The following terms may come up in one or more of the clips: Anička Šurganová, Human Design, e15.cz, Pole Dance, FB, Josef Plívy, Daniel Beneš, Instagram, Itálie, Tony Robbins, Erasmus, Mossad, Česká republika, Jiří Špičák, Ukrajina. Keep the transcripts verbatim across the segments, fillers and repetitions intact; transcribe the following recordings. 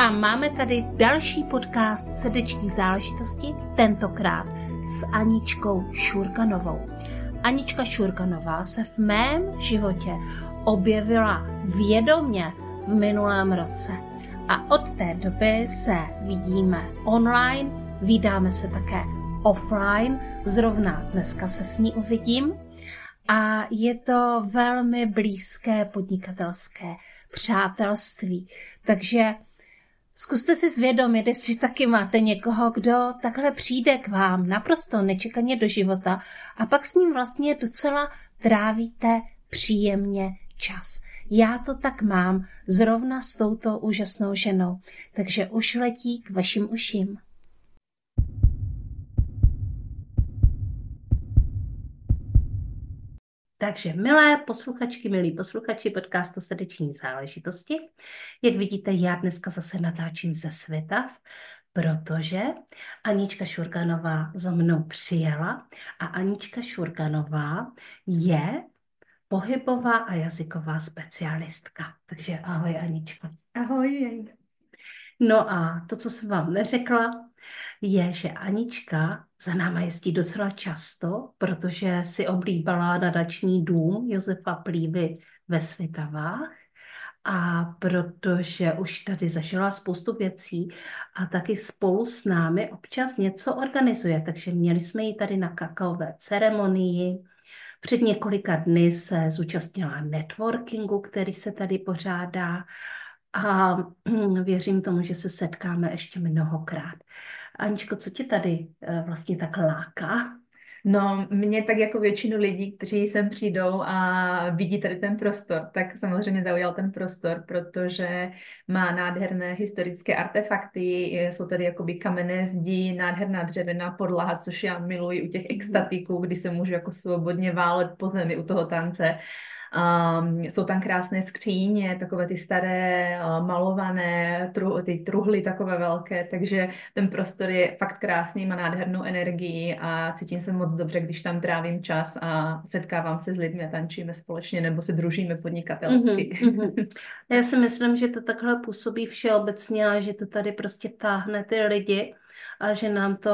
A máme tady další podcast Srdeční záležitosti, tentokrát s Aničkou Šurganovou. Anička Šurganová se v mém životě objevila vědomě v minulém roce. A od té doby se vidíme online, vídáme se také offline, zrovna dneska se s ní uvidím. A je to velmi blízké podnikatelské přátelství. Takže zkuste si zvědomit, jestli taky máte někoho, kdo takhle přijde k vám naprosto nečekaně do života a pak s ním vlastně docela trávíte příjemně čas. Já to tak mám zrovna s touto úžasnou ženou, takže už letí k vašim uším. Takže milé posluchačky, milí posluchači podcastu Srdeční záležitosti, jak vidíte, já dneska zase natáčím ze světa, protože Anička Šurganová za mnou přijela a Anička Šurganová je pohybová a jazyková specialistka. Takže ahoj Anička. Ahoj. No a to, co jsem vám neřekla, je, že Anička za náma jezdí docela často, protože si oblíbala nadační dům Josefa Plívy ve Svitavách a protože už tady zažila spoustu věcí a taky spolu s námi občas něco organizuje. Takže měli jsme ji tady na kakaové ceremonii. Před několika dny se zúčastnila networkingu, který se tady pořádá. A věřím tomu, že se setkáme ještě mnohokrát. Aničko, co tě tady vlastně tak láká? No, mě tak jako většinu lidí, kteří sem přijdou a vidí tady ten prostor, tak samozřejmě zaujal ten prostor, protože má nádherné historické artefakty, jsou tady jakoby kamenné zdi, nádherná dřevěná podlaha, což já miluji u těch extatiků, kdy se můžu jako svobodně válet po zemi u toho tance. Um, jsou tam krásné skříně, takové ty staré, uh, malované, tru, ty truhly takové velké, takže ten prostor je fakt krásný, má nádhernou energii a cítím se moc dobře, když tam trávím čas a setkávám se s lidmi a tančíme společně nebo se družíme podnikatelsky. Mm-hmm, mm-hmm. Já si myslím, že to takhle působí všeobecně a že to tady prostě táhne ty lidi a že nám to,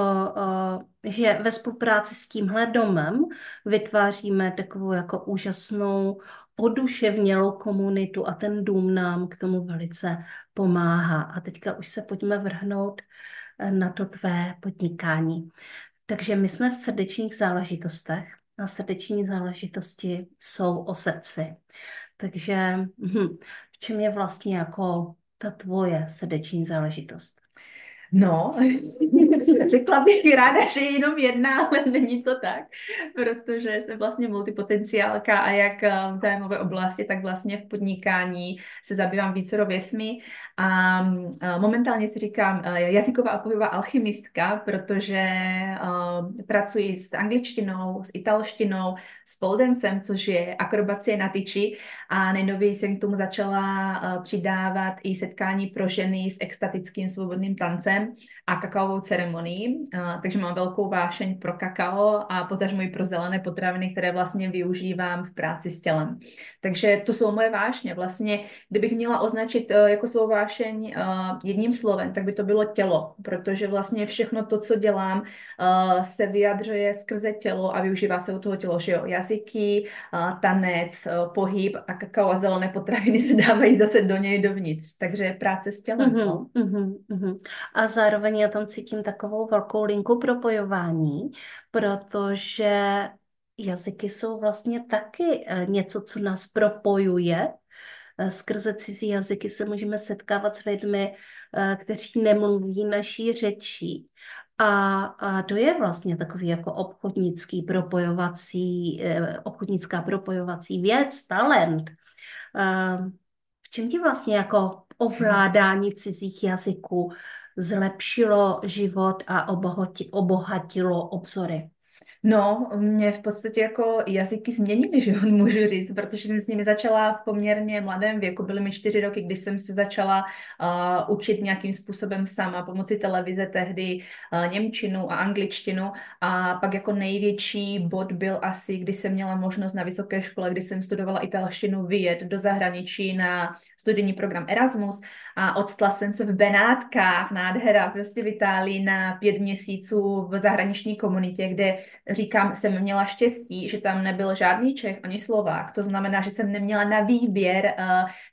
že ve spolupráci s tímhle domem vytváříme takovou jako úžasnou oduševnělou komunitu a ten dům nám k tomu velice pomáhá. A teďka už se pojďme vrhnout na to tvé podnikání. Takže my jsme v srdečních záležitostech a srdeční záležitosti jsou o srdci. Takže hm, v čem je vlastně jako ta tvoje srdeční záležitost? No, řekla bych ráda, že je jenom jedna, ale není to tak, protože jsem vlastně multipotenciálka a jak v zájmové oblasti, tak vlastně v podnikání se zabývám vícero věcmi a momentálně si říkám jazyková a pohybová alchymistka, protože pracuji s angličtinou, s italštinou, s pole dancem, což je akrobacie na tyči a nejnověji jsem k tomu začala přidávat i setkání pro ženy s extatickým svobodným tancem a kakaovou ceremonii, takže mám velkou vášeň pro kakao a potažmo i pro zelené potraviny, které vlastně využívám v práci s tělem. Takže to jsou moje vášně. Vlastně, kdybych měla označit jako svou vášeň jedním slovem, tak by to bylo tělo, protože vlastně všechno to, co dělám, se vyjadřuje skrze tělo a využívá se u toho tělo, že jo, jazyky, tanec, pohyb a kakao a zelené potraviny se dávají zase do něj dovnitř. Takže práce s tělem. Uh-huh, uh-huh, uh-huh. A zároveň já tam cítím takovou velkou linku propojování, protože jazyky jsou vlastně taky něco, co nás propojuje. Skrze cizí jazyky se můžeme setkávat s lidmi, kteří nemluví naší řečí. A, a to je vlastně takový jako obchodnický propojovací, obchodnická propojovací věc, talent. V čem ti vlastně jako ovládání cizích jazyků zlepšilo život a obohatilo obzory? No, mě v podstatě jako jazyky změnily, že jo, můžu říct, protože jsem s nimi začala v poměrně mladém věku, byly mi čtyři roky, když jsem se začala uh, učit nějakým způsobem sama, pomocí televize tehdy uh, němčinu a angličtinu, a pak jako největší bod byl asi, když jsem měla možnost na vysoké škole, když jsem studovala italštinu, vyjet do zahraničí na studijní program Erasmus a odstla jsem se v Benátkách, nádhera, prostě v Itálii na pět měsíců v zahraniční komunitě, kde říkám, jsem měla štěstí, že tam nebyl žádný Čech ani Slovák. To znamená, že jsem neměla na výběr,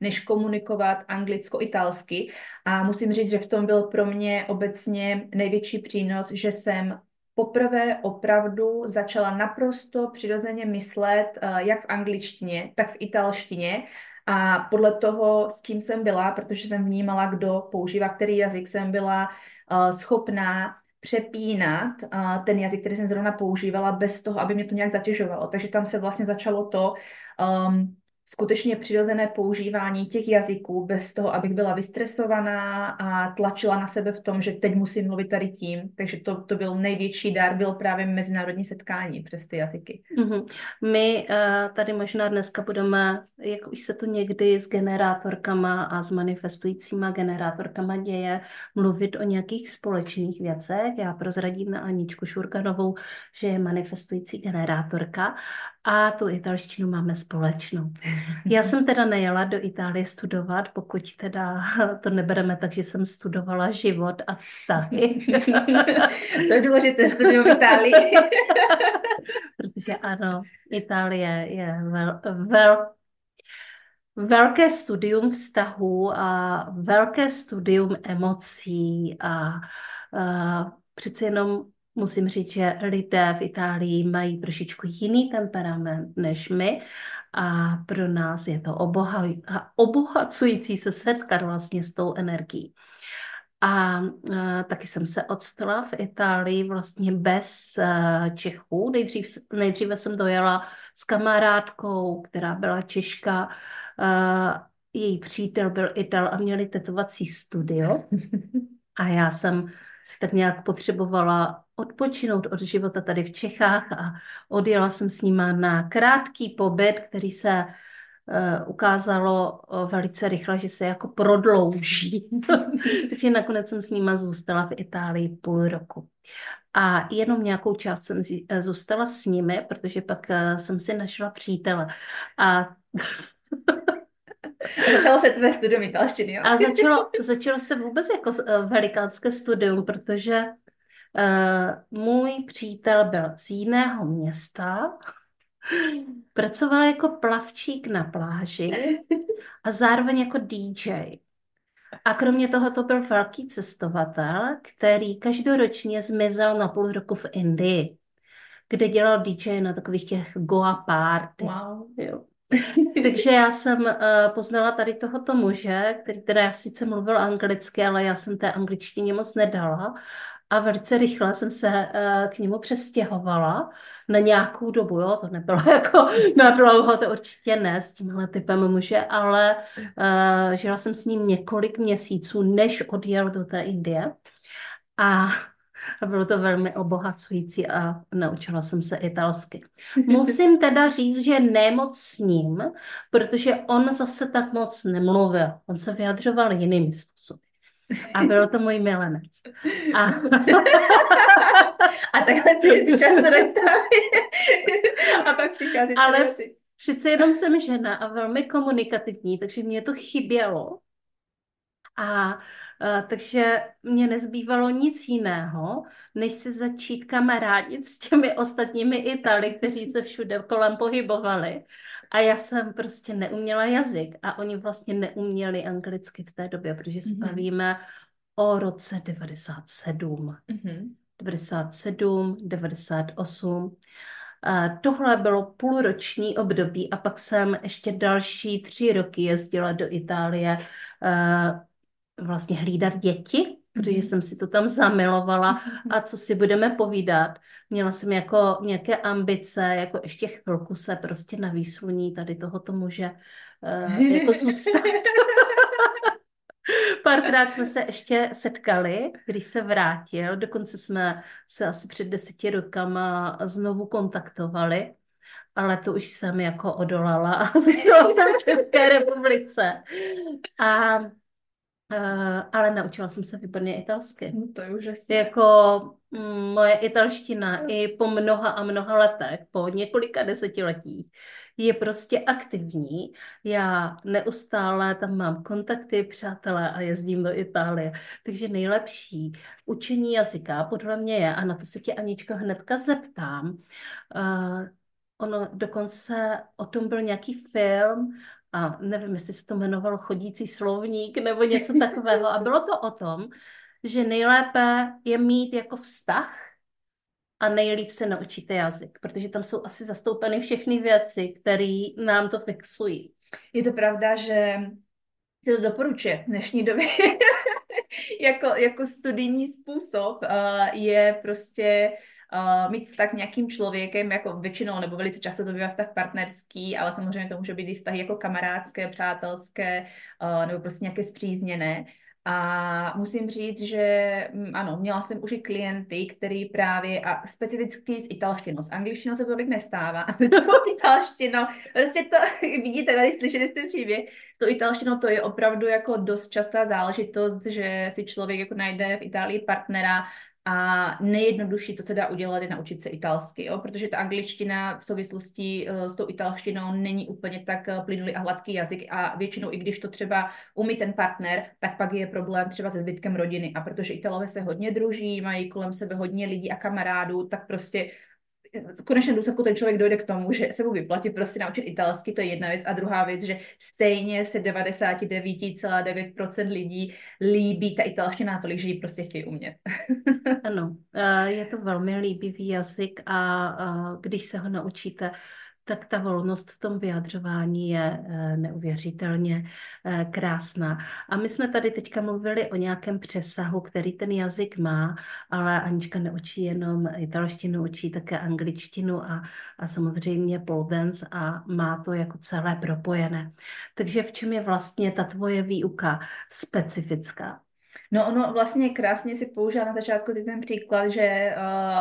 než komunikovat anglicko-italsky. A musím říct, že v tom byl pro mě obecně největší přínos, že jsem poprvé opravdu začala naprosto přirozeně myslet, jak v angličtině, tak v italštině. A podle toho, s kým jsem byla, protože jsem vnímala, kdo používá který jazyk, jsem byla schopná přepínat uh, ten jazyk, který jsem zrovna používala, bez toho, aby mě to nějak zatěžovalo. Takže tam se vlastně začalo to um, skutečně přirozené používání těch jazyků, bez toho, abych byla vystresovaná a tlačila na sebe v tom, že teď musím mluvit tady tím. Takže to, to byl největší dar, bylo právě mezinárodní setkání přes ty jazyky. Mm-hmm. My uh, tady možná dneska budeme, jak už se to někdy s generátorkama a s manifestujícíma generátorkama děje, mluvit o nějakých společných věcech. Já prozradím na Aničku Šurganovou, že je manifestující generátorka a tu italštinu máme společnou. Já jsem teda nejela do Itálie studovat, pokud teda to nebereme, takže jsem studovala život a vztahy. To je důležité, studium v Itálii. Protože ano, Itálie je vel, vel, velké studium vztahů a velké studium emocí a, a přece jenom musím říct, že lidé v Itálii mají trošičku jiný temperament než my a pro nás je to oboha- obohacující se setkat vlastně s tou energií. A, a taky jsem se odstala v Itálii vlastně bez a, Čechů. Nejdřív, nejdříve jsem dojela s kamarádkou, která byla Češka. A, její přítel byl Ital a měli tetovací studio. A já jsem si tak nějak potřebovala odpočinout od života tady v Čechách a odjela jsem s nima na krátký pobyt, který se uh, ukázalo uh, velice rychle, že se jako prodlouží. Takže nakonec jsem s nima zůstala v Itálii půl roku. A jenom nějakou část jsem zůstala s nimi, protože pak uh, jsem si našla přítele. A začalo se tvé studium italštiny, jo? A začalo, začalo se vůbec jako velikánské studium, protože uh, můj přítel byl z jiného města, pracoval jako plavčík na pláži a zároveň jako dý džej. A kromě toho to byl velký cestovatel, který každoročně zmizel na půl roku v Indii, kde dělal dý džej na takových těch goa party. Wow, jo. Takže já jsem uh, poznala tady tohoto muže, který teda sice mluvil anglicky, ale já jsem té angličtině moc nedala a velice rychle jsem se uh, k němu přestěhovala na nějakou dobu, jo, to nebylo jako na dlouho, to určitě ne s tímhle typem muže, ale uh, žila jsem s ním několik měsíců, než odjel do té Indie a A bylo to velmi obohacující a naučila jsem se italsky. Musím teda říct, že nemoc s ním, protože on zase tak moc nemluvil. On se vyjadřoval jinými způsoby. A byl to můj milenec. A, a takhle si často a pak přichází. Ale přece jenom jsem žena a velmi komunikativní, takže mě to chybělo. A Uh, takže mě nezbývalo nic jiného, než se začít kamarádit s těmi ostatními Italy, kteří se všude kolem pohybovali. A já jsem prostě neuměla jazyk a oni vlastně neuměli anglicky v té době, protože se mm-hmm. bavíme o roce devadesát sedm. Mm-hmm. devadesát sedm, devadesát osm. Uh, tohle bylo půlroční období a pak jsem ještě další tři roky jezdila do Itálie uh, vlastně hlídat děti, protože mm. jsem si to tam zamilovala a co si budeme povídat. Měla jsem jako nějaké ambice, jako ještě chvilku se prostě na výsluní tady tohoto muže uh, jako zůstat. Párkrát jsme se ještě setkali, když se vrátil, dokonce jsme se asi před deseti rokama znovu kontaktovali, ale to už jsem jako odolala a zůstala jsem v České republice. A, ale naučila jsem se výborně italsky. No to je úžasné. Jako moje italština i po mnoha a mnoha letech, po několika desetiletích, je prostě aktivní. Já neustále tam mám kontakty, přátelé a jezdím do Itálie. Takže nejlepší učení jazyka podle mě je, a na to se tě, Aničko, hnedka zeptám, uh, ono dokonce o tom byl nějaký film, a nevím, jestli se to jmenovalo Chodící slovník nebo něco takového. A bylo to o tom, že nejlépe je mít jako vztah a nejlíp se naučíte jazyk, protože tam jsou asi zastoupeny všechny věci, které nám to fixují. Je to pravda, že se to doporučuje v dnešní době. jako, jako studijní způsob uh, je prostě uh, mít vztah s nějakým člověkem, jako většinou, nebo velice často to bývá vztah partnerský, ale samozřejmě to může být i vztahy jako kamarádské, přátelské, uh, nebo prostě nějaké spřízněné. A musím říct, že ano, měla jsem už i klienty, který právě, a specificky s italštinou, s angličtinou se to tolik nestává, ale to italštinou, prostě to vidíte, tady slyšeli jste příběh, s tou italštinou to je opravdu jako dost častá záležitost, že si člověk jako najde v Itálii partnera, a nejjednodušší, to se dá udělat, je naučit se italsky, jo? Protože ta angličtina v souvislosti uh, s tou italštinou není úplně tak uh, plynulý a hladký jazyk a většinou, i když to třeba umí ten partner, tak pak je problém třeba se zbytkem rodiny. A protože Italové se hodně druží, mají kolem sebe hodně lidí a kamarádů, tak prostě v konečném důsledku ten člověk dojde k tomu, že se mu vyplatí prostě naučit italsky, to je jedna věc. A druhá věc, že stejně se devadesát devět celá devět procent lidí líbí ta italština tolik, že ji prostě chtějí umět. Ano, je to velmi líbivý jazyk a když se ho naučíte, tak ta volnost v tom vyjadřování je neuvěřitelně krásná. A my jsme tady teďka mluvili o nějakém přesahu, který ten jazyk má, ale Anička neučí jenom italštinu, učí také angličtinu a, a samozřejmě pole dance a má to jako celé propojené. Takže v čem je vlastně ta tvoje výuka specifická? No ono vlastně krásně si použila na začátku ten příklad, že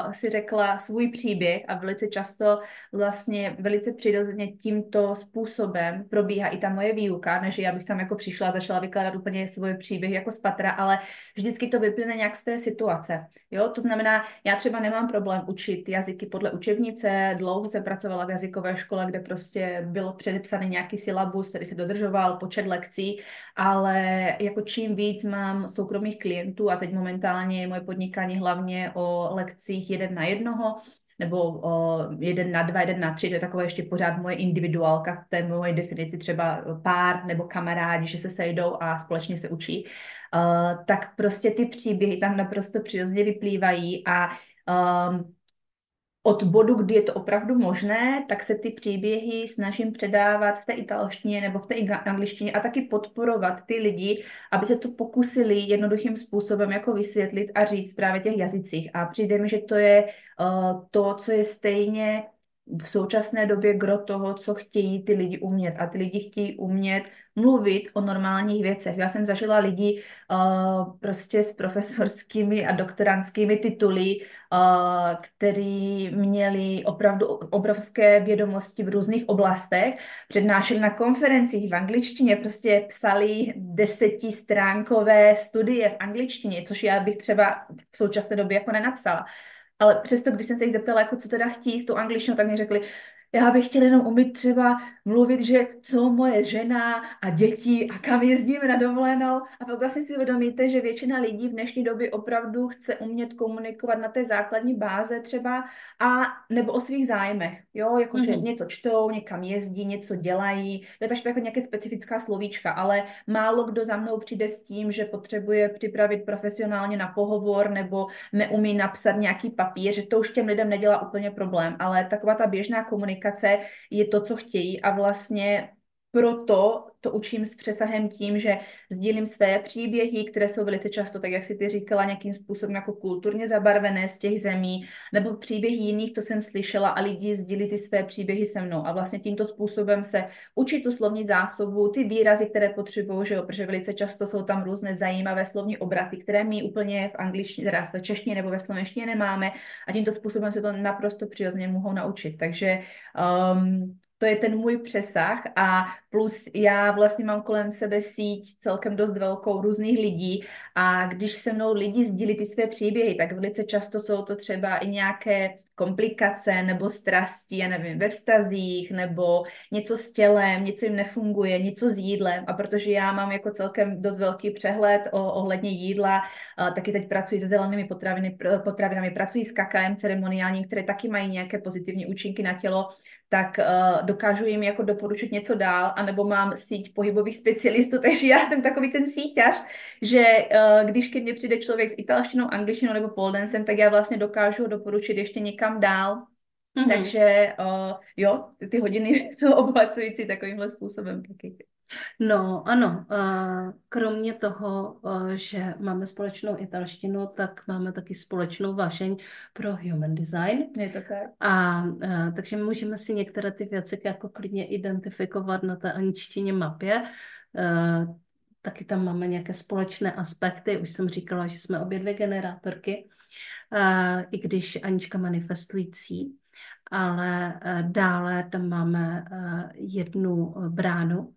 uh, si řekla svůj příběh a velice často vlastně velice přirozeně tímto způsobem probíhá i ta moje výuka, než já bych tam jako přišla a začala vykládat úplně svoje příběhy jako z patra, ale vždycky to vyplyne nějak z té situace. Jo? To znamená, já třeba nemám problém učit jazyky podle učebnice, dlouho jsem pracovala v jazykové škole, kde prostě byl předepsaný nějaký syllabus, který se dodržoval, počet lekcí, ale jako čím víc mám soukromých klientů a teď momentálně je moje podnikání hlavně o lekcích jeden na jednoho, nebo o jeden na dva, jeden na tři, to je takové ještě pořád moje individuálka v té moje definici, třeba pár nebo kamarádi, že se sejdou a společně se učí, uh, tak prostě ty příběhy tam naprosto přirozeně vyplývají a um, od bodu, kdy je to opravdu možné, tak se ty příběhy snažím předávat v té italštině nebo v té angličtině a taky podporovat ty lidi, aby se to pokusili jednoduchým způsobem jako vysvětlit a říct právě těch jazycích. A přijde mi, že to je uh, to, co je stejně v současné době gro toho, co chtějí ty lidi umět. A ty lidi chtějí umět mluvit o normálních věcech. Já jsem zažila lidi uh, prostě s profesorskými a doktorantskými tituly, uh, který měli opravdu obrovské vědomosti v různých oblastech, přednášeli na konferencích v angličtině, prostě psali desetistránkové studie v angličtině, což já bych třeba v současné době jako nenapsala. Ale přesto, když jsem se jich zeptala, jako co teda chtějí s tou angličtinou, tak mi řekli, já bych chtěla jenom umět třeba mluvit, že co moje žena a děti a kam jezdíme na dovolenou. A pak vlastně si uvědomíte, že většina lidí v dnešní době opravdu chce umět komunikovat na té základní báze třeba a nebo o svých zájmech. Jo, jako mm-hmm. že něco čtou, někam jezdí, něco dělají. To je to jako nějaké specifická slovíčka, ale málo kdo za mnou přijde s tím, že potřebuje připravit profesionálně na pohovor nebo neumí napsat nějaký papír, že to už těm lidem nedělá úplně problém, ale taková ta běžná komunikace je to, co chtějí a vlastně proto to učím s přesahem tím, že sdílím své příběhy, které jsou velice často, tak jak si ty říkala, nějakým způsobem jako kulturně zabarvené z těch zemí, nebo příběhy jiných, co jsem slyšela a lidi sdílí ty své příběhy se mnou. A vlastně tímto způsobem se učí tu slovní zásobu, ty výrazy, které potřebuju, že jo, protože velice často jsou tam různé zajímavé slovní obraty, které my úplně v angličtině, teda v češtině nebo ve slovenštině nemáme a tímto způsobem se to naprosto přirozeně mohou naučit. Takže um, to je ten můj přesah a plus já vlastně mám kolem sebe síť celkem dost velkou různých lidí a když se mnou lidi sdílí ty své příběhy, tak velice často jsou to třeba i nějaké komplikace nebo strasti, já nevím, ve vztazích, nebo něco s tělem, něco jim nefunguje, něco s jídlem. A protože já mám jako celkem dost velký přehled o, ohledně jídla, a taky teď pracuji se zelenými potraviny, potravinami, pracuji s kakaem ceremoniálním, které taky mají nějaké pozitivní účinky na tělo, tak uh, dokážu jim jako doporučit něco dál, anebo mám síť pohybových specialistů, takže já jsem takový ten síťař, že uh, když ke mně přijde člověk s italštinou, angličtinou nebo pole dancem, tak já vlastně dokážu doporučit ještě někam dál. Mm-hmm. Takže uh, jo, ty hodiny jsou obohacující takovýmhle způsobem taky. No ano, kromě toho, že máme společnou italštinu, tak máme taky společnou vášeň pro human design. Je to tak. A, a takže můžeme si některé ty věci jako klidně identifikovat na té aničtině mapě. A taky tam máme nějaké společné aspekty. Už jsem říkala, že jsme obě dvě generátorky, a, i když Anička manifestující. Ale dále tam máme jednu bránu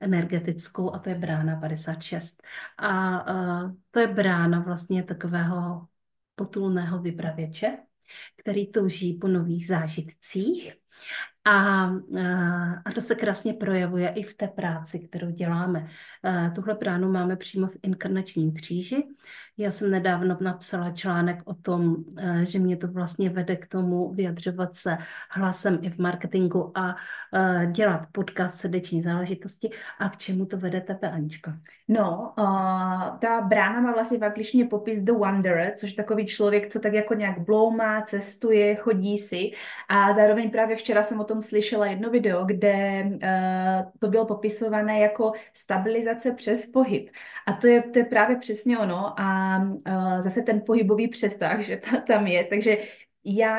energetickou a to je brána padesát šest. A, a to je brána vlastně takového potulného vypravěče, který touží po nových zážitcích a, a, a to se krásně projevuje i v té práci, kterou děláme. A tuhle bránu máme přímo v inkarnačním kříži. Já jsem nedávno napsala článek o tom, že mě to vlastně vede k tomu vyjadřovat se hlasem i v marketingu a dělat podcast srdeční záležitosti. A k čemu to vede tebe, Aničko? No, uh, ta brána má vlastně v angličtině popis The Wanderer, což je takový člověk, co tak jako nějak bloumá, cestuje, chodí si. A zároveň právě včera jsem o tom slyšela jedno video, kde uh, to bylo popisované jako stabilizace přes pohyb. A to je, to je právě přesně ono. A A zase ten pohybový přesah, že ta tam je, takže já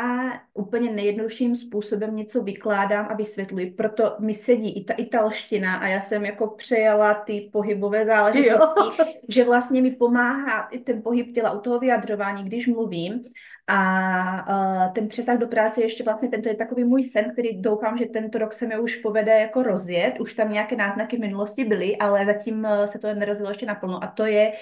úplně nejjednodušším způsobem něco vykládám a vysvětluji, proto mi sedí i ta italština a já jsem jako přejala ty pohybové záležitosti, jo. Že vlastně mi pomáhá i ten pohyb těla u toho vyjadřování, když mluvím. A ten přesah do práce ještě vlastně, tento je takový můj sen, který doufám, že tento rok se mi už povede jako rozjet, už tam nějaké náznaky v minulosti byly, ale zatím se to nerozjelo ještě naplno a to je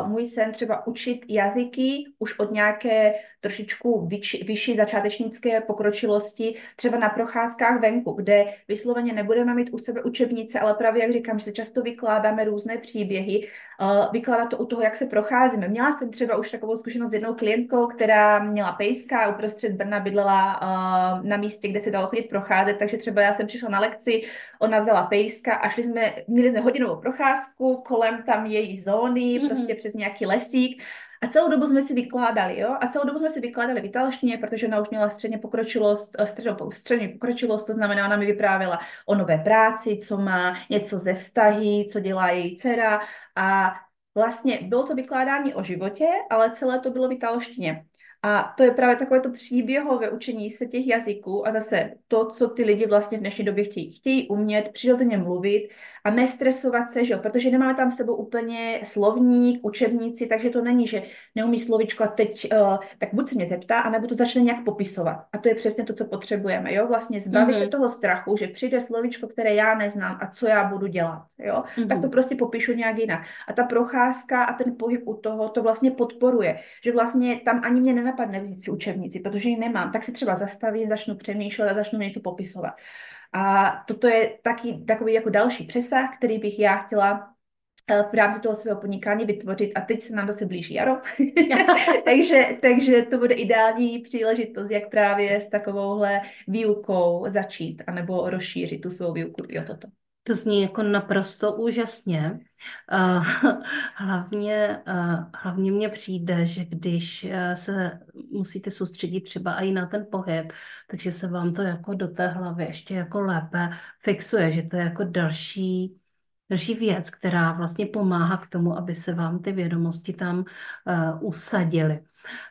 uh, můj sen třeba učit jazyky už od nějaké trošičku vyč, vyšší začátečnické pokročilosti, třeba na procházkách venku, kde vysloveně nebudeme mít u sebe učebnice, ale právě jak říkám, že se často vykládáme různé příběhy, uh, vykládá to u toho, jak se procházíme. Měla jsem třeba už takovou zkušenost s jednou klientkou, která měla pejska, uprostřed Brna bydlela uh, na místě, kde se dalo chodit procházet, takže třeba já jsem přišla na lekci, ona vzala pejska a šli jsme, měli jsme hodinovou procházku, kolem tam její zóny, mm-hmm. prostě přes nějaký lesík. A celou dobu jsme si vykládali, jo? A celou dobu jsme si vykládali v italštině, protože ona už měla středně pokročilost, střední pokročilost, to znamená, ona mi vyprávěla o nové práci, co má, něco ze vztahy, co dělá její dcera a vlastně bylo to vykládání o životě, ale celé to bylo v italštině. A to je právě takové to příběhové učení se těch jazyků a zase to, co ty lidi vlastně v dnešní době chtějí. Chtějí umět přirozeně mluvit a nestresovat se, že jo? Protože nemáme tam s sebou úplně slovník, učebnici, takže to není, že neumí slovičko a teď, uh, tak buď se mě zeptá, anebo to začne nějak popisovat. A to je přesně to, co potřebujeme, jo? Vlastně zbavit mm-hmm. toho strachu, že přijde slovičko, které já neznám a co já budu dělat, jo? Mm-hmm. Tak to prostě popíšu nějak jinak. A ta procházka a ten pohyb u toho to vlastně podporuje, že vlastně tam ani mě nenapadne vzít si učebnici, protože ji nemám, tak si třeba zastavím, začnu přemýšlet a začnu něco popisovat. A toto je taky, takový jako další přesah, který bych já chtěla v rámci toho svého podnikání vytvořit a teď se nám zase blíží jaro. takže, takže to bude ideální příležitost, jak právě s takovouhle výukou začít anebo rozšířit tu svou výuku i o toto. To zní jako naprosto úžasně. Uh, hlavně, uh, hlavně mně přijde, že když se musíte soustředit třeba i na ten pohyb, takže se vám to jako do té hlavy ještě jako lépe fixuje, že to je jako další, další věc, která vlastně pomáhá k tomu, aby se vám ty vědomosti tam uh, usadily.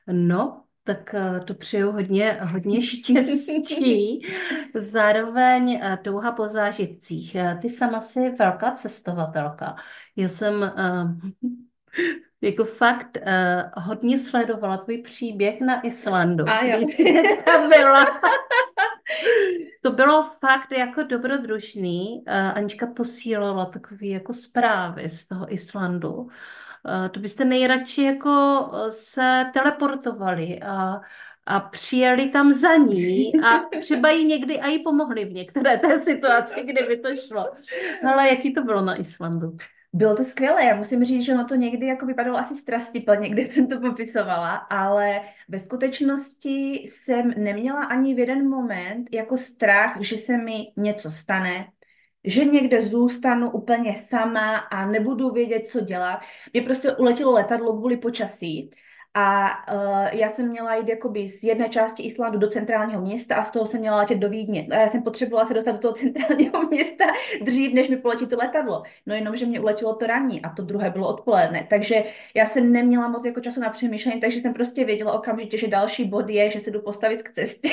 No, tak to přeju hodně, hodně štěstí. Zároveň touha po zážitcích. Ty sama jsi velká cestovatelka. Já jsem jako fakt hodně sledovala tvůj příběh na Islandu. A jo. Tam byla. To bylo fakt jako dobrodružný. Anička posílala takové jako zprávy z toho Islandu. To byste nejradši jako se teleportovali a, a přijeli tam za ní a třeba jí někdy a jí pomohli v některé té situaci, kdyby to šlo. Ale jaký to bylo na Islandu? Bylo to skvělé, já musím říct, že ono to někdy jako vypadalo asi strastiplně, když jsem to popisovala, ale ve skutečnosti jsem neměla ani v jeden moment jako strach, že se mi něco stane, že někde zůstanu úplně sama a nebudu vědět, co dělat. Mě prostě uletělo letadlo kvůli počasí a uh, já jsem měla jít jakoby z jedné části Islandu do centrálního města a z toho jsem měla letět do Vídně. A já jsem potřebovala se dostat do toho centrálního města dřív, než mi poletí to letadlo. No jenomže mě uletělo to ranní a to druhé bylo odpoledne. Takže já jsem neměla moc jako času na přemýšlení, takže jsem prostě věděla okamžitě, že další bod je, že se jdu postavit k cestě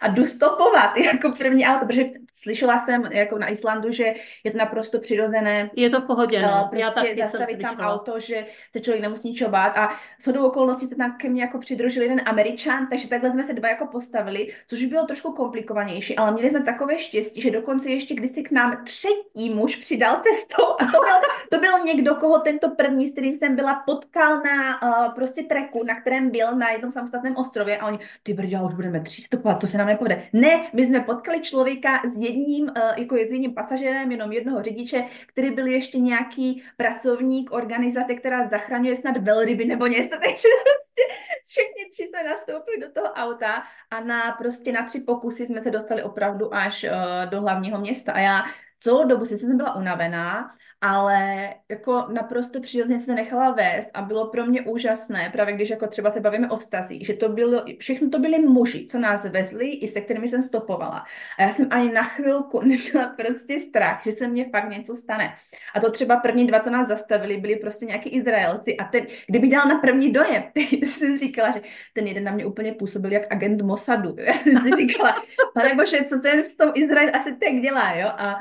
a jdu stopovat jako první auto, protože slyšela jsem jako na Islandu, že je to naprosto přirozené. Je to v pohodě, ne? Prostě já taky zastavit jsem tam auto, že se člověk nemusí ničeho bát. A shodou okolností se tam ke mně jako přidružil jeden Američan, takže takhle jsme se dva jako postavili, což bylo trošku komplikovanější, ale měli jsme takové štěstí, že dokonce ještě kdysi k nám třetí muž přidal cestou. A to byl, to byl někdo, koho tento první, s kterým jsem byla, potkal na uh, prostě treku, na kterém byl na jednom samostatném ostrově a oni, ty brďa, už budeme třístopovat, to se nám nepovede. Ne, my jsme potkali člověka z jedním, jako s jedním pasažérem, jenom jednoho řidiče, který byl ještě nějaký pracovník organizace, která zachraňuje snad velryby nebo něco, takže prostě všichni tři jsme nastoupili do toho auta a na prostě na tři pokusy jsme se dostali opravdu až do hlavního města a já celou dobu jsem byla unavená, ale jako naprosto přirozeně se nechala vést a bylo pro mě úžasné, právě když jako třeba se bavíme o vztazích, že to bylo, všechno to byli muži, co nás vezli i se kterými jsem stopovala. A já jsem ani na chvilku neměla prostě strach, že se mně fakt něco stane. A to třeba první dva, co nás zastavili, byli prostě nějaký Izraelci a ten, kdyby dělal na první dojem, jsem říkala, že ten jeden na mě úplně působil jak agent Mossadu. Já jsem říkala, pane bože, co ten v tom Izraeli asi tak dělá, jo? A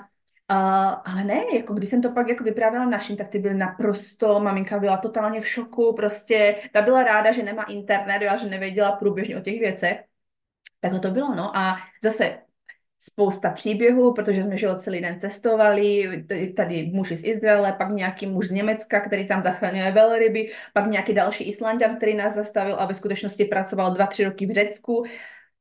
Uh, ale ne, jako když jsem to pak jako vyprávěla našim, tak ty byly naprosto, maminka byla totálně v šoku, prostě ta byla ráda, že nemá internet, já že nevěděla průběžně o těch věcech, takhle to bylo, no a zase spousta příběhů, protože jsme žili celý den cestovali, tady muži z Izraele, pak nějaký muž z Německa, který tam zachraňuje velryby, pak nějaký další Islanďan, který nás zastavil a ve skutečnosti pracoval dva, tři roky v Řecku,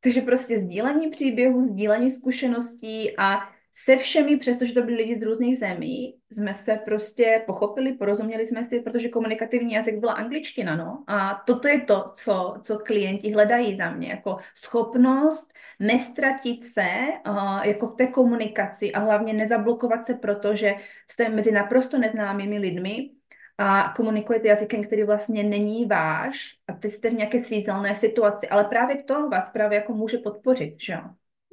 takže prostě sdílení příběhů, sdílení zkušeností a se všemi, přestože to byli lidi z různých zemí, jsme se prostě pochopili, porozuměli jsme si, protože komunikativní jazyk byla angličtina, no. A toto je to, co, co klienti hledají za mě, jako schopnost nestratit se uh, jako v té komunikaci a hlavně nezablokovat se, protože jste mezi naprosto neznámými lidmi a komunikujete jazykem, který vlastně není váš a teď jste v nějaké svízelné situaci, ale právě to vás právě jako může podpořit, že jo.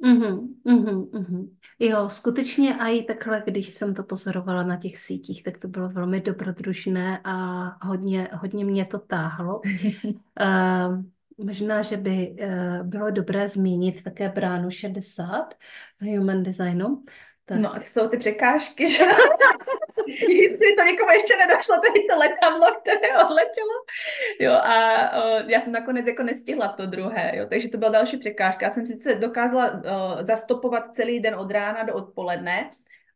Uhum, uhum, uhum. Jo, skutečně a i takhle, když jsem to pozorovala na těch sítích, tak to bylo velmi dobrodružné a hodně, hodně mě to táhlo. uh, možná, že by uh, bylo dobré zmínit také bránu šedesát Human Designu. Tak. No a jsou ty překážky, že? Jestli to někomu ještě nedošlo, tady to letadlo, které odletělo. Jo, a o, já jsem nakonec jako nestihla to druhé, jo, takže to byla další překážka. Já jsem sice dokázala o, zastopovat celý den od rána do odpoledne,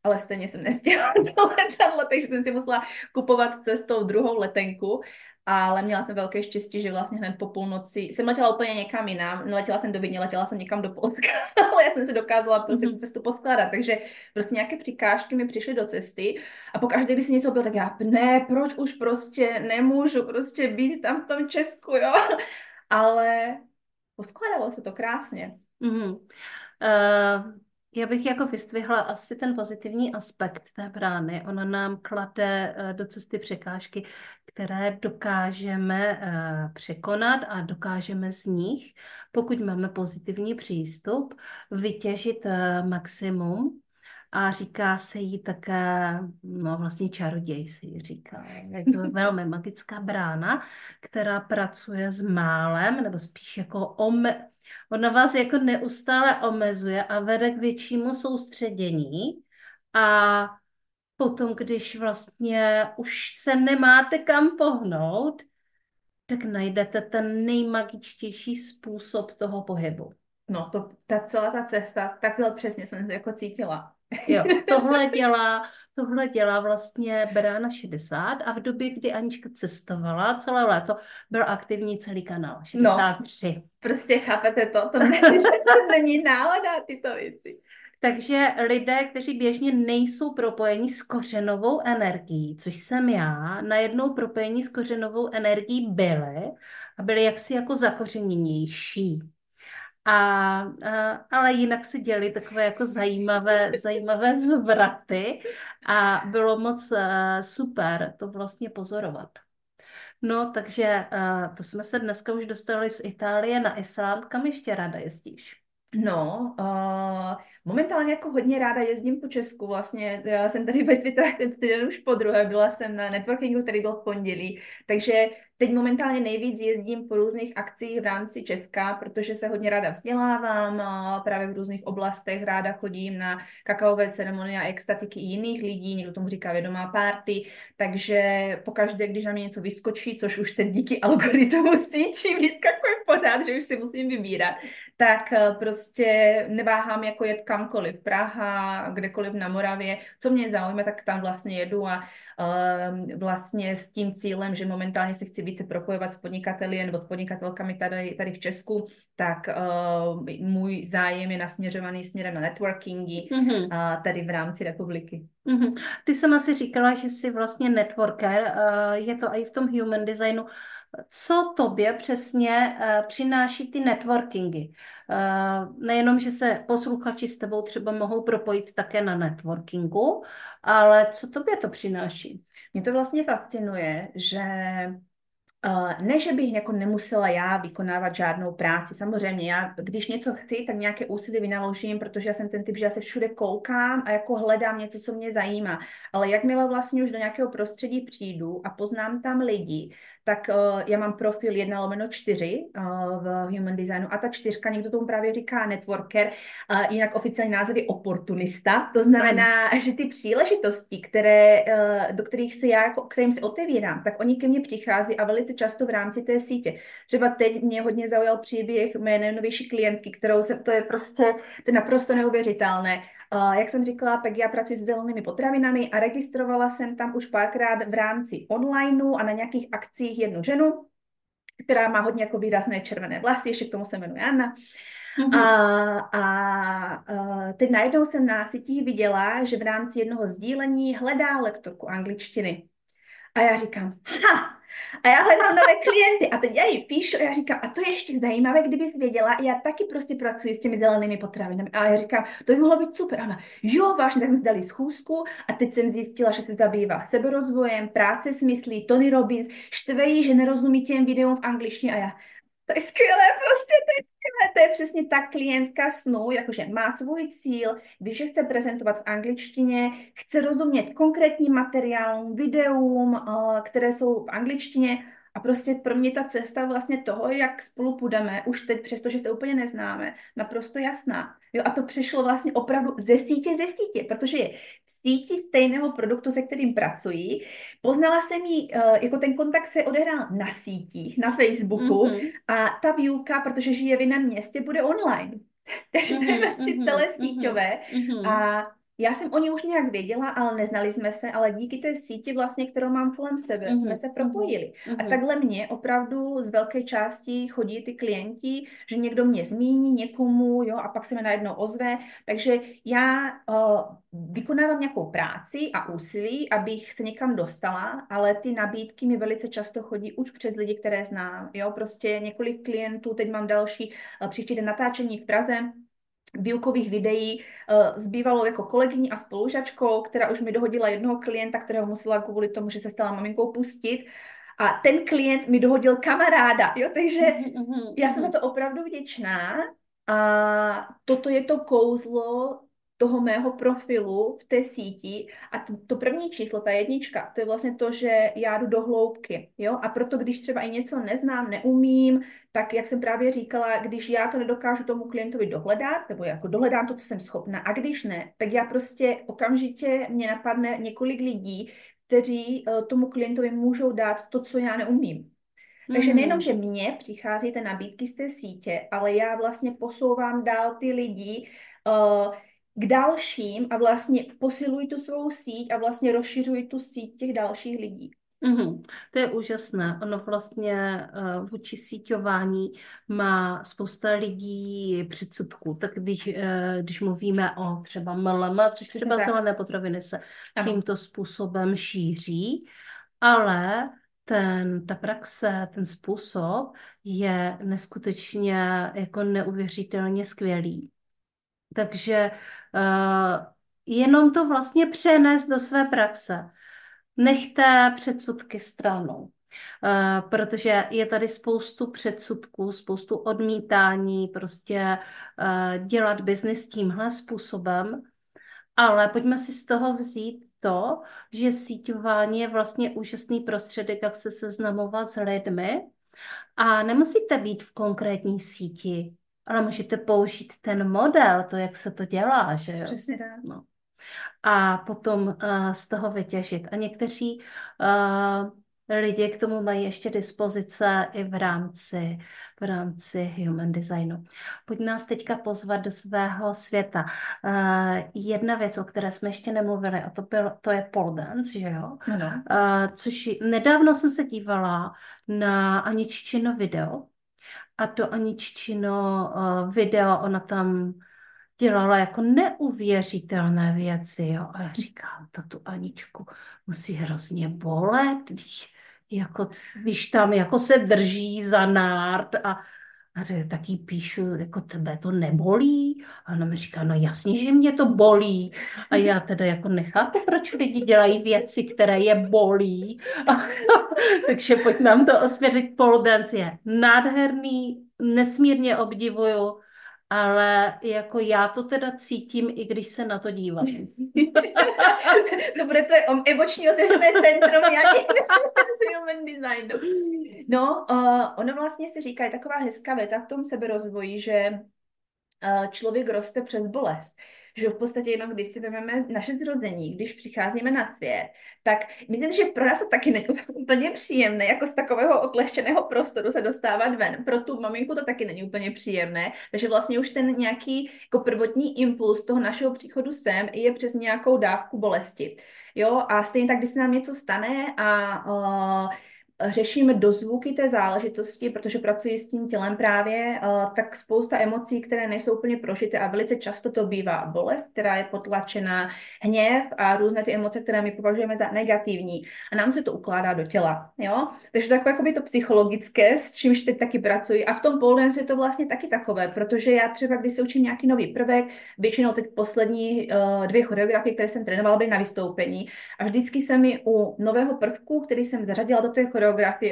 ale stejně jsem nestihla to letadlo, takže jsem si musela kupovat cestou druhou letenku. Ale měla jsem velké štěstí, že vlastně hned po půlnoci jsem letěla úplně někam jinam, neletěla jsem do Vídně, letěla jsem někam do Polska, ale já jsem se dokázala prostě mm-hmm. cestu podkládat, takže prostě nějaké přikážky mi přišly do cesty a pokaždé, když si něco bylo, tak já ne, proč už prostě nemůžu prostě být tam v tom Česku, jo, ale poskládalo se to krásně. Mm-hmm. Uh... Já bych jako vystvihla asi ten pozitivní aspekt té brány. Ona nám klade do cesty překážky, které dokážeme překonat a dokážeme z nich, pokud máme pozitivní přístup, vytěžit maximum. A říká se jí také, no vlastně čaroděj se jí říká. Je to velmi magická brána, která pracuje s málem, nebo spíš jako ome... Ona vás jako neustále omezuje a vede k většímu soustředění. A potom, když vlastně už se nemáte kam pohnout, tak najdete ten nejmagičtější způsob toho pohybu. No, to, ta celá ta cesta, takhle přesně jsem se jako cítila. Jo, tohle dělá, tohle dělá vlastně brána šedesát a v době, kdy Anička cestovala celé léto, byl aktivní celý kanál šedesát tři. No, prostě chápete to, to, ne, to není nálada tyto věci. Takže lidé, kteří běžně nejsou propojeni s kořenovou energií, což jsem já, najednou propojení s kořenovou energií byli a byli jaksi jako zakořeněnější. A, ale jinak se děly takové jako zajímavé, zajímavé zvraty a bylo moc super to vlastně pozorovat. No, takže to jsme se dneska už dostali z Itálie na Island. Kam ještě ráda jezdíš? No, uh, momentálně jako hodně ráda jezdím po Česku. Vlastně já jsem tady ve Světách ten týden už po druhé, byla jsem na networkingu, který byl v pondělí, takže teď momentálně nejvíc jezdím po různých akcích v rámci Česka, protože se hodně ráda vzdělávám, právě v různých oblastech ráda chodím na kakaové ceremonie a extatiky jiných lidí, někdo tomu říká vědomá party, takže pokaždé, když na mě něco vyskočí, což už teď díky algoritmu síčí, vyskakuje pořád, že už si musím vybírat, tak prostě neváhám jako jet kamkoliv, Praha, kdekoliv na Moravě, co mě zaujme, tak tam vlastně jedu a um, vlastně s tím cílem, že momentálně se chci více propojovat s podnikateli nebo s podnikatelkami tady, tady v Česku, tak uh, můj zájem je nasměřovaný směrem na networkingy mm-hmm. uh, tady v rámci republiky. Mm-hmm. Ty sama si říkala, že jsi vlastně networker, uh, je to i v tom human designu. Co tobě přesně uh, přináší ty networkingy? Uh, nejenom, že se posluchači s tebou třeba mohou propojit také na networkingu, ale co tobě to přináší? Mě to vlastně fascinuje, že Uh, ne, že bych jako nemusela já vykonávat žádnou práci. Samozřejmě, já, když něco chci, tak nějaké úsilí vynaložím, protože já jsem ten typ, že já se všude koukám a jako hledám něco, co mě zajímá. Ale jakmile vlastně už do nějakého prostředí přijdu a poznám tam lidi, tak uh, já mám profil jedna lomeno čtyři uh, v Human Designu a ta čtyřka, někdo tomu právě říká networker, uh, jinak oficiální název je oportunista. To znamená, mm. že ty příležitosti, které, uh, do kterých se já, jako, kterým se otevírám, tak oni ke mně přichází a velice často v rámci té sítě. Třeba teď mě hodně zaujal příběh mé nejnovější klientky, kterou se, to je prostě, to je naprosto neuvěřitelné. Uh, jak jsem říkala, tak já pracuji s zelenými potravinami a registrovala jsem tam už párkrát v rámci onlineu a na nějakých akcích jednu ženu, která má hodně jako výrazné červené vlasy, ještě k tomu se jmenuje Anna. Uhum. A, a teď najednou jsem na sítích viděla, že v rámci jednoho sdílení hledá lektorku angličtiny. A já říkám, ha! A já hledám nové klienty a teď já jí píšu a já říkám, a to je ještě zajímavé, kdybych věděla, já taky prostě pracuji s těmi zelenými potravinami. A já říkám, to by mohlo být super. A ona, jo, vážně, tak jsme dali schůzku a teď jsem zjistila, že se zabývá seberozvojem, práce s myslí, Tony Robbins, štvejí, že nerozumí těm videům v angličtině a já, to je skvělé, prostě to je skvělé. To je přesně ta klientka snu, jakože má svůj cíl, ví, že chce prezentovat v angličtině, chce rozumět konkrétním materiálům, videům, které jsou v angličtině a prostě pro mě ta cesta vlastně toho, jak spolu půjdeme, už teď přestože se úplně neznáme, naprosto jasná. Jo, a to přišlo vlastně opravdu ze sítě, ze sítě, protože je v síti stejného produktu, se kterým pracuji. Poznala jsem ji, jako ten kontakt se odehrál na sítích, na Facebooku mm-hmm. a ta výuka, protože žije v jiném městě, bude online. Takže to je vlastně mm-hmm. celé síťové mm-hmm. a já jsem o ní už nějak věděla, ale neznali jsme se, ale díky té síti vlastně, kterou mám kolem sebe, mm-hmm. jsme se propojili. Mm-hmm. A takhle mě opravdu z velké části chodí ty klienti, že někdo mě zmíní někomu, jo, a pak se mi najednou ozve. Takže já uh, vykonávám nějakou práci a úsilí, abych se někam dostala, ale ty nabídky mi velice často chodí už přes lidi, které znám, jo, prostě několik klientů, teď mám další uh, příští den natáčení v Praze, výukových videí s bývalou jako kolegyní a spolužačkou, která už mi dohodila jednoho klienta, kterého musela kvůli tomu, že se stala maminkou, pustit. A ten klient mi dohodil kamaráda, jo, takže já jsem na to opravdu vděčná a toto je to kouzlo toho mého profilu v té síti a to, to první číslo, ta jednička, to je vlastně to, že já jdu do hloubky, jo, a proto když třeba i něco neznám, neumím, tak jak jsem právě říkala, když já to nedokážu tomu klientovi dohledat, nebo jako dohledám to, co jsem schopna, a když ne, tak já prostě okamžitě mě napadne několik lidí, kteří tomu klientovi můžou dát to, co já neumím. Takže nejenom, že mně přichází ty nabídky z té sítě, ale já vlastně posouvám dál ty lidi uh, k dalším a vlastně posiluji tu svou síť a vlastně rozšiřuji tu síť těch dalších lidí. Mm-hmm. To je úžasné. Ono vlastně uh, vůči síťování má spousta lidí předsudků. Tak když, uh, když mluvíme o třeba M L M, což třeba zelené potraviny se tímto způsobem šíří, ale ten, ta praxe, ten způsob je neskutečně jako neuvěřitelně skvělý. Takže uh, jenom to vlastně přenést do své praxe. Nechte předsudky stranou, uh, protože je tady spoustu předsudků, spoustu odmítání, prostě uh, dělat biznis tímhle způsobem, ale pojďme si z toho vzít to, že síťování je vlastně úžasný prostředek, jak se seznamovat s lidmi a nemusíte být v konkrétní síti, ale můžete použít ten model, to, jak se to dělá, že jo? Přesně tak. No. A potom uh, z toho vytěžit. A někteří uh, lidé k tomu mají ještě dispozice i v rámci, v rámci Human Designu. Pojď nás teďka pozvat do svého světa. Uh, jedna věc, o které jsme ještě nemluvili, a to, byl, to je pole dance, že jo? No. Uh, což nedávno jsem se dívala na Aniččino video, a to Aniččino uh, video, ona tam dělala jako neuvěřitelné věci, jo, a já říkám, ta tu Aničku musí hrozně bolet, když, jako, když tam jako se drží za nárt a, a tak jí píšu, jako tebe to nebolí, a ona mi říká, no jasně, že mě to bolí, a já teda jako nechápu, proč lidi dělají věci, které je bolí, takže pojď nám to osvětlit. Pole dance je nádherný, nesmírně obdivuju, ale jako já to teda cítím, i když se na to dívám. Dobře, to je emoční otevřené centrum, já z Human Designu. No, uh, ono vlastně se říká, je taková hezká věta v tom seberozvoji, že uh, člověk roste přes bolest. Že v podstatě jenom, když si vezmeme naše zrození, když přicházíme na svět, tak myslím, že pro nás to taky není úplně příjemné, jako z takového okleštěného prostoru se dostávat ven. Pro tu maminku to taky není úplně příjemné, takže vlastně už ten nějaký jako prvotní impuls toho našeho příchodu sem je přes nějakou dávku bolesti. Jo, a stejně tak, když se nám něco stane a... Uh, řešíme dozvuky té záležitosti, protože pracuji s tím tělem právě, tak spousta emocí, které nejsou úplně prožité a velice často to bývá bolest, která je potlačená, hněv a různé ty emoce, které my považujeme za negativní. A nám se to ukládá do těla. Jo? Takže takové jakoby to psychologické, s čímž teď taky pracuji. A v tom pole dance je to vlastně taky takové, protože já třeba, když se učím nějaký nový prvek, většinou teď poslední uh, dvě choreografie, které jsem trénovala, byly na vystoupení. A vždycky se mi u nového prvku, který jsem zařadila do té choreografie,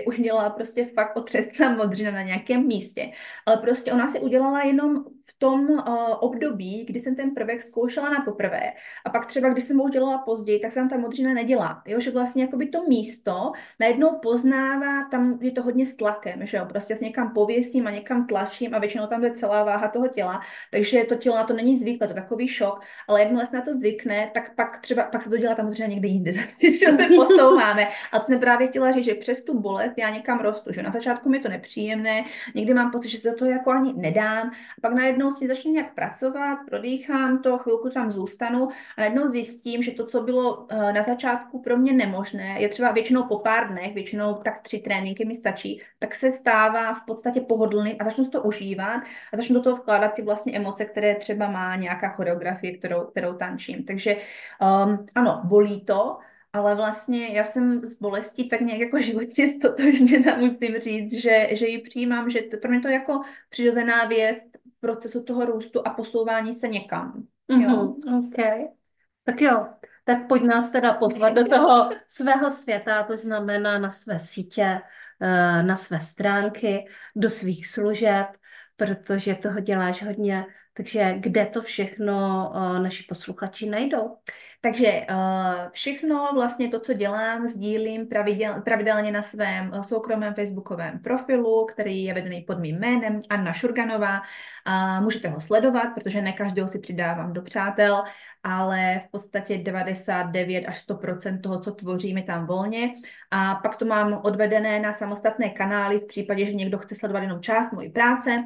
udělala prostě fakt otřesná modřina na nějakém místě. Ale prostě ona si udělala jenom v tom uh, období, kdy jsem ten prvek zkoušela na poprvé. A pak třeba, když jsem ho udělala později, tak se tam ta modřina nedělá. Jo? Že vlastně jakoby to místo najednou poznává, tam je to hodně s tlakem. Že jo? Prostě někam pověsím a někam tlačím a většinou tam je celá váha toho těla. Takže to tělo na to není zvyklé, to je takový šok. Ale jakmile se na to zvykne, tak pak třeba pak se to dělá ta modřina někde jinde. Zase, že se posouváme. A to jsem právě chtěla říct, že přes tu bolest já někam rostu, že na začátku mi je to nepříjemné, někdy mám pocit, že to jako ani nedám, a pak najednou si začnu nějak pracovat, prodýchám to, chvilku tam zůstanu a najednou zjistím, že to, co bylo na začátku pro mě nemožné, je třeba většinou po pár dnech, většinou tak tři tréninky mi stačí, tak se stává v podstatě pohodlným a začnu to užívat a začnu do toho vkládat ty vlastně emoce, které třeba má nějaká choreografie, kterou, kterou tančím. Takže um, ano, bolí to, ale vlastně já jsem z bolesti tak nějak jako životně stotožněna, musím říct, že, že ji přijímám, že to, pro mě to je jako přirozená věc, procesu toho růstu a posouvání se někam. Mm-hmm. Jo? Okay. Tak jo, tak pojď nás teda pozvat do toho svého světa, to znamená na své sítě, na své stránky, do svých služeb, protože toho děláš hodně. Takže kde to všechno naši posluchači najdou? Takže všechno, vlastně to, co dělám, sdílím pravidelně na svém soukromém facebookovém profilu, který je vedený pod mým jménem Anna Šurganová. Můžete ho sledovat, protože ne každého si přidávám do přátel, ale v podstatě devadesát devět až sto procent toho, co tvořím, je tam volně. A pak to mám odvedené na samostatné kanály v případě, že někdo chce sledovat jenom část mojí práce.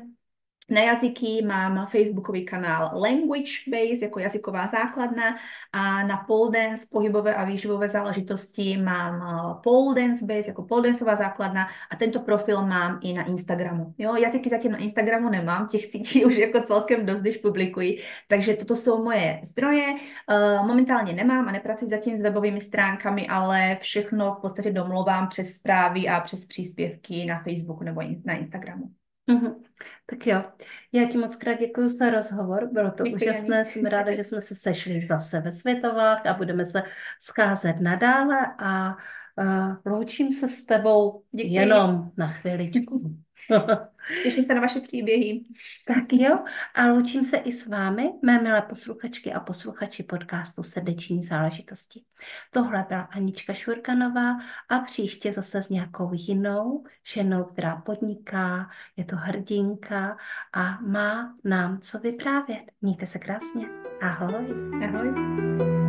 Na jazyky mám facebookový kanál Language Base jako jazyková základna a na Pole Dance pohybové a výživové záležitosti mám Pole Dance Base jako Pole Danceová základna a tento profil mám i na Instagramu. Jo, jazyky zatím na Instagramu nemám, těch sítí už jako celkem dost, když publikuji, takže toto jsou moje zdroje. Momentálně nemám a nepracuji zatím s webovými stránkami, ale všechno v podstatě domluvám přes zprávy a přes příspěvky na Facebooku nebo na Instagramu. Uhum. Tak jo, já ti moc krát děkuji za rozhovor, bylo to děkuji, úžasné, děkuji. Jsem ráda, že jsme se sešli zase ve Světovách a budeme se scházet nadále a uh, loučím se s tebou děkuji. Jenom na chvíličku. Těším se na vaše příběhy. Tak jo, a loučím se i s vámi, mé milé posluchačky a posluchači podcastu Srdeční záležitosti. Tohle byla Anička Šurganová a příště zase s nějakou jinou ženou, která podniká, je to hrdinka a má nám co vyprávět. Mějte se krásně. Ahoj. Ahoj.